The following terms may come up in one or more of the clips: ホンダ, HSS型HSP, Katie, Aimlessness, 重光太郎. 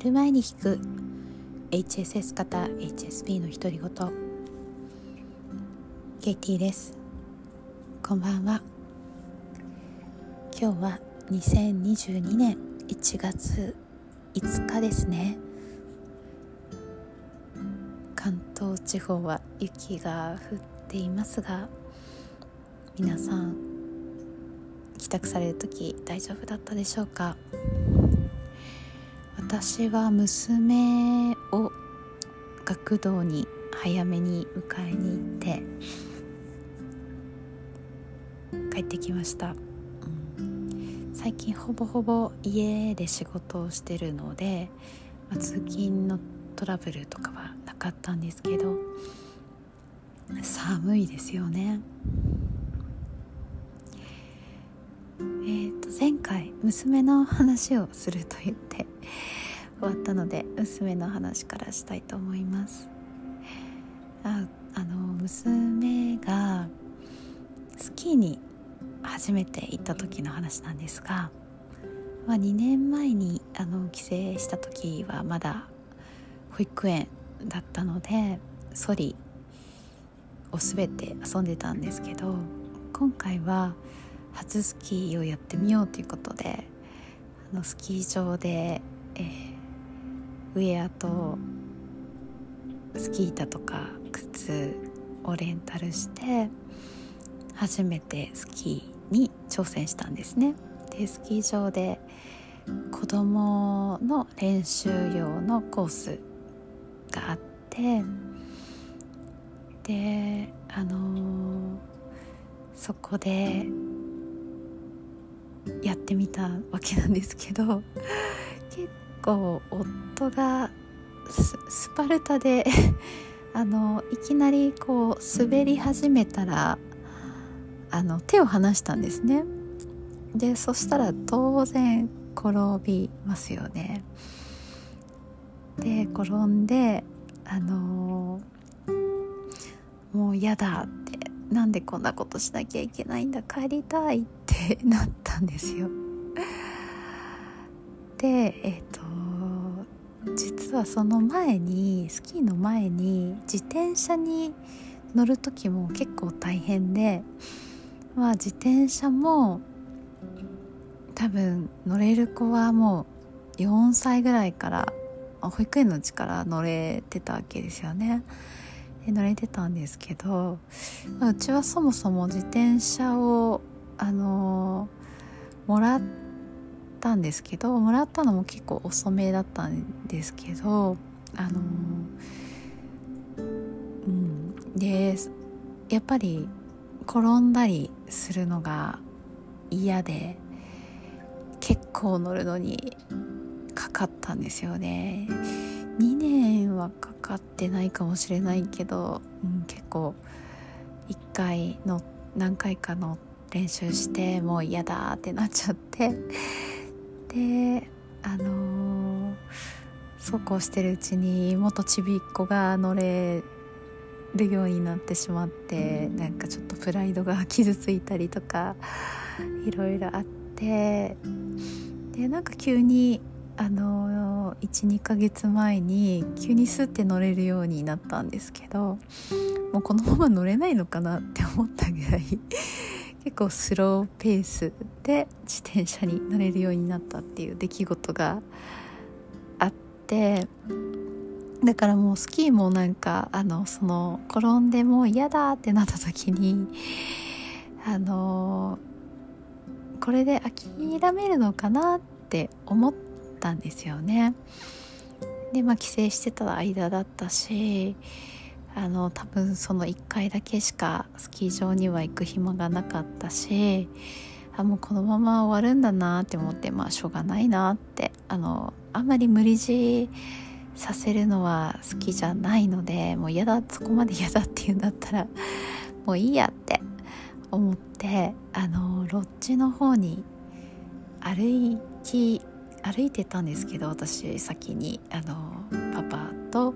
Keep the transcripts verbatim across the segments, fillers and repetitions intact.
寝る前に聞く エイチエスエス 型 エイチエスピー の独り言。ケイティです。こんばんは。今日はにせんにじゅうにねんいちがついつかですね。関東地方は雪が降っていますが、皆さん帰宅される時大丈夫だったでしょうか。私は娘を学童に早めに迎えに行って帰ってきました。うん、最近ほぼほぼ家で仕事をしてるので、まあ、通勤のトラブルとかはなかったんですけど、寒いですよね。前回娘の話をすると言って終わったので、娘の話からしたいと思います。あ、あの娘がスキーに初めて行った時の話なんですが、まあ、にねんまえにあの帰省した時はまだ保育園だったのでソリをすべて遊んでたんですけど、今回は初スキーをやってみようということで、あのスキー場で、えー、ウェアとスキー板とか靴をレンタルして初めてスキーに挑戦したんですね。で、スキー場で子供の練習用のコースがあって、で、あのー、そこでやってみたわけなんですけど、結構夫が ス, スパルタであのいきなりこう滑り始めたらあの手を離したんですね。で、そしたら当然転びますよね。で、転んで、あのー、もうやだって、なんでこんなことしなきゃいけないんだ、帰りたいってなったんですよ。で、えっと、実はその前にスキーの前に自転車に乗る時も結構大変で、まあ、自転車も多分乗れる子はもうよんさいぐらいから保育園のうちから乗れてたわけですよね。乗れてたんですけど、うちはそもそも自転車をあのもらったんですけど、もらったのも結構遅めだったんですけど、あの、うん、でやっぱり転んだりするのが嫌で、結構乗るのにかかったんですよね。にねんはかかってないかもしれないけど、うん、結構いっかいの何回かの練習してもう嫌だってなっちゃって、で、あのー、そうこうしてるうちに元ちびっ子が乗れるようになってしまって、なんかちょっとプライドが傷ついたりとかいろいろあって、で、なんか急にあの いちにかげつまえに急にスッて乗れるようになったんですけど、もうこのまま乗れないのかなって思ったぐらい結構スローペースで自転車に乗れるようになったっていう出来事があって、だからもうスキーもなんかあのその転んでもう嫌だってなった時に、あのこれで諦めるのかなって思ってたんですよね。で、まあ、帰省してた間だったし、あの多分そのいっかいだけしかスキー場には行く暇がなかったし、あ、もうこのまま終わるんだなって思って、まあしょうがないなって、あのあんまり無理強いさせるのは好きじゃないので、もう嫌だ、そこまで嫌だっていうんだったらもういいやって思って、あのロッジの方に歩き歩いてたんですけど、私先にあのパパと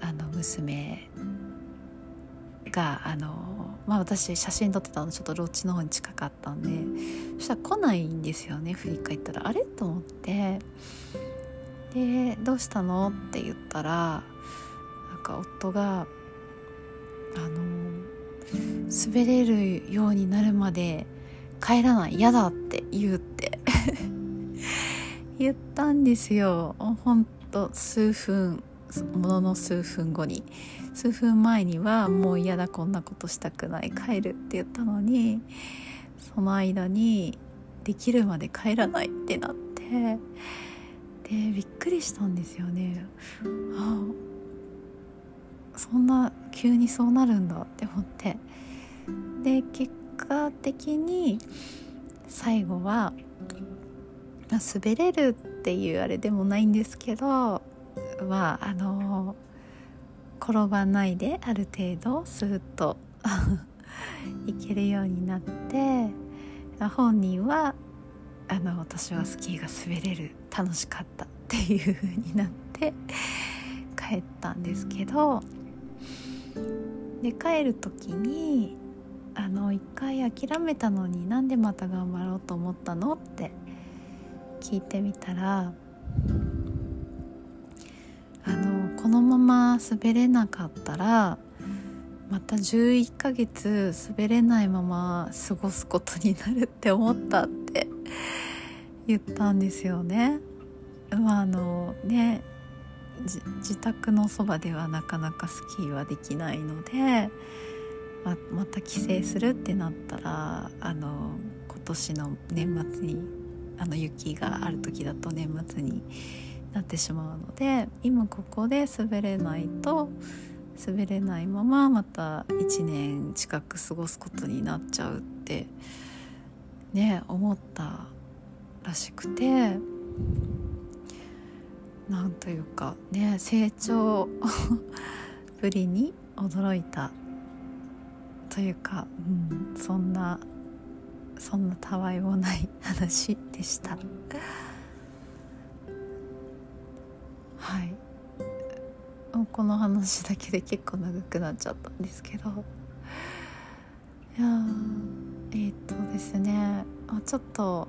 あの娘があの、まあ、私写真撮ってたのちょっとロッジの方に近かったんで、そしたら来ないんですよね。振り返ったらあれと思って、でどうしたのって言ったら、なんか夫があの滑れるようになるまで帰らない嫌だって言うって言ったんですよ。ほんと数分ものの数分後に数分前にはもう嫌だ、こんなことしたくない、帰るって言ったのに、その間にできるまで帰らないってなって、でびっくりしたんですよね。ああ、そんな急にそうなるんだって思って、で結果的に最後は滑れるっていうあれでもないんですけど、まああの転ばないである程度スーッといけるようになって、本人はあの私はスキーが滑れる、楽しかったっていう風になって帰ったんですけど、で帰る時にあの一回諦めたのになんでまた頑張ろうと思ったのって聞いてみたら、あのこのまま滑れなかったらまたじゅういっかげつ滑れないまま過ごすことになるって思ったって言ったんですよね。まああのね、じ自宅のそばではなかなかスキーはできないので、ま、また帰省するってなったら、あの今年の年末にあの雪がある時だと年末になってしまうので、今ここで滑れないと滑れないまままたいちねん近く過ごすことになっちゃうってね思ったらしくて、なんというかね、成長ぶりに驚いたというか、うん、そんなそんなたわいもない話でした。はい、この話だけで結構長くなっちゃったんですけど、いやえー、っとですねちょっと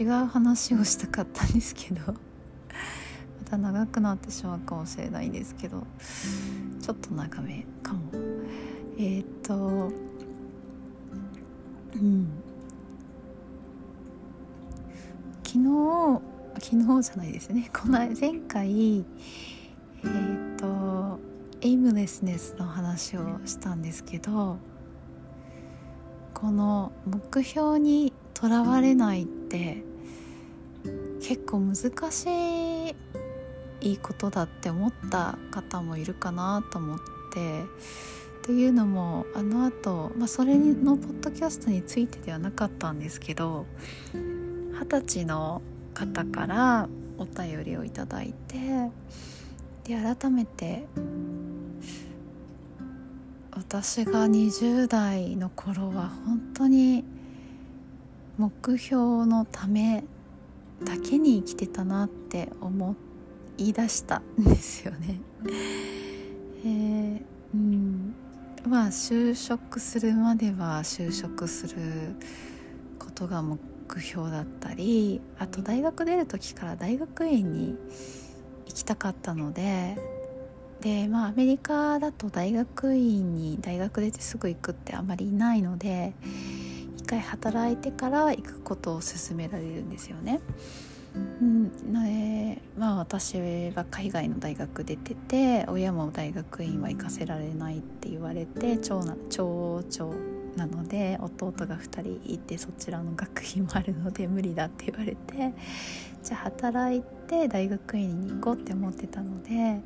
違う話をしたかったんですけどまた長くなってしまうかもしれないんですけど、ちょっと長めかも。えー、っとうん昨日昨日じゃないですねこの前回えー、とエイムレスネスの話をしたんですけど、この目標にとらわれないって結構難しいことだって思った方もいるかなと思って、というのもあの後、まあ、それのポッドキャストについてではなかったんですけど、はたちの方からお便りをいただいて、で改めて私がにじゅうだいの頃は本当に目標のためだけに生きてたなって思い出したんですよね。えーうん、まあ就職するまでは就職することが目標だったり、あと大学出る時から大学院に行きたかったので、で、まあ、アメリカだと大学院に大学出てすぐ行くってあまりいないので、一回働いてから行くことを勧められるんですよね。うん、まあ私は海外の大学出てて、親も大学院は行かせられないって言われて、長男、長女なので弟がふたりいて、そちらの学費もあるので無理だって言われて、じゃあ働いて大学院に行こうって思ってたので、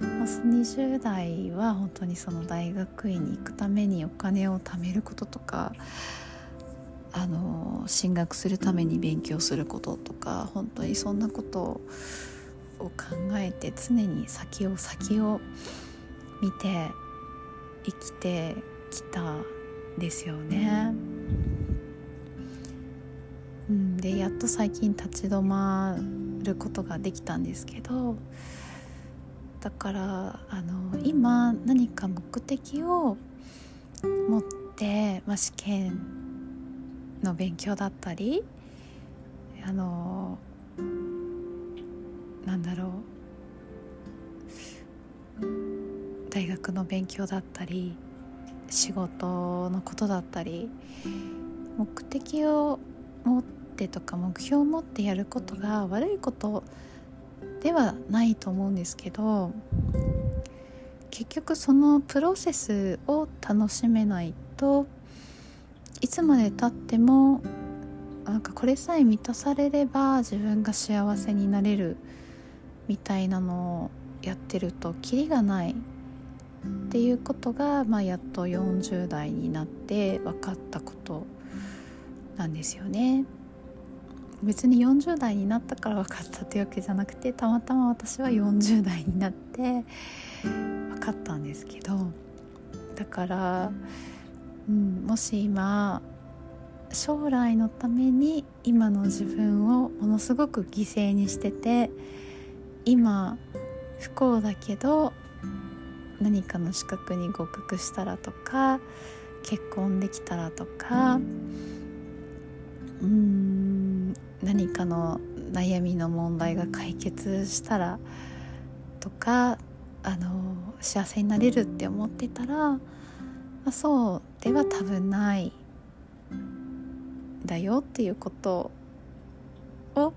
まあ、にじゅう代は本当にその大学院に行くためにお金を貯めることとか、あの進学するために勉強することとか、本当にそんなことを考えて常に先を先を見て生きてきたですよね。うん、でやっと最近立ち止まることができたんですけど、だからあの今何か目的を持って、まあ、試験の勉強だったり、あのなんだろう、大学の勉強だったり仕事のことだったり、目的を持ってとか目標を持ってやることが悪いことではないと思うんですけど、結局そのプロセスを楽しめないと、いつまで経ってもなんかこれさえ満たされれば自分が幸せになれるみたいなのをやってるとキリがないっていうことが、まあ、やっとよんじゅう代になって分かったことなんですよね。別によんじゅう代になったから分かったというわけじゃなくて、たまたま私はよんじゅう代になって分かったんですけど、だから、うん、もし今将来のために今の自分をものすごく犠牲にしてて、今不幸だけど何かの資格に合格したらとか結婚できたらとか、うん、うーん何かの悩みの問題が解決したらとか、あの幸せになれるって思ってたら、まあ、そうでは多分ないだよっていうことを、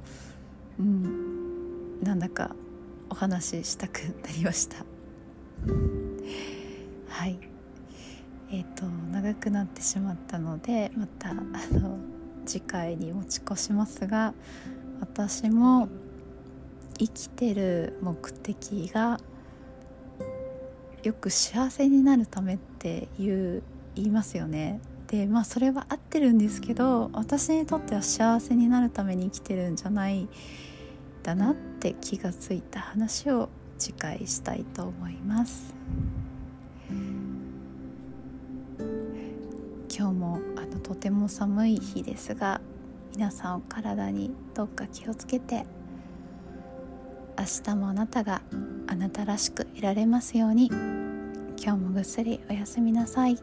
うん、なんだかお話ししたくなりました。はい、えっと長くなってしまったので、またあの次回に持ち越しますが、私も生きてる目的がよく幸せになるためっていう言いますよね。で、まあそれは合ってるんですけど、私にとっては幸せになるために生きてるんじゃないだなって気がついた話を次回したいと思います。今日もあのとても寒い日ですが、皆さんお体にどうか気をつけて、明日もあなたがあなたらしくいられますように。今日もぐっすりおやすみなさい。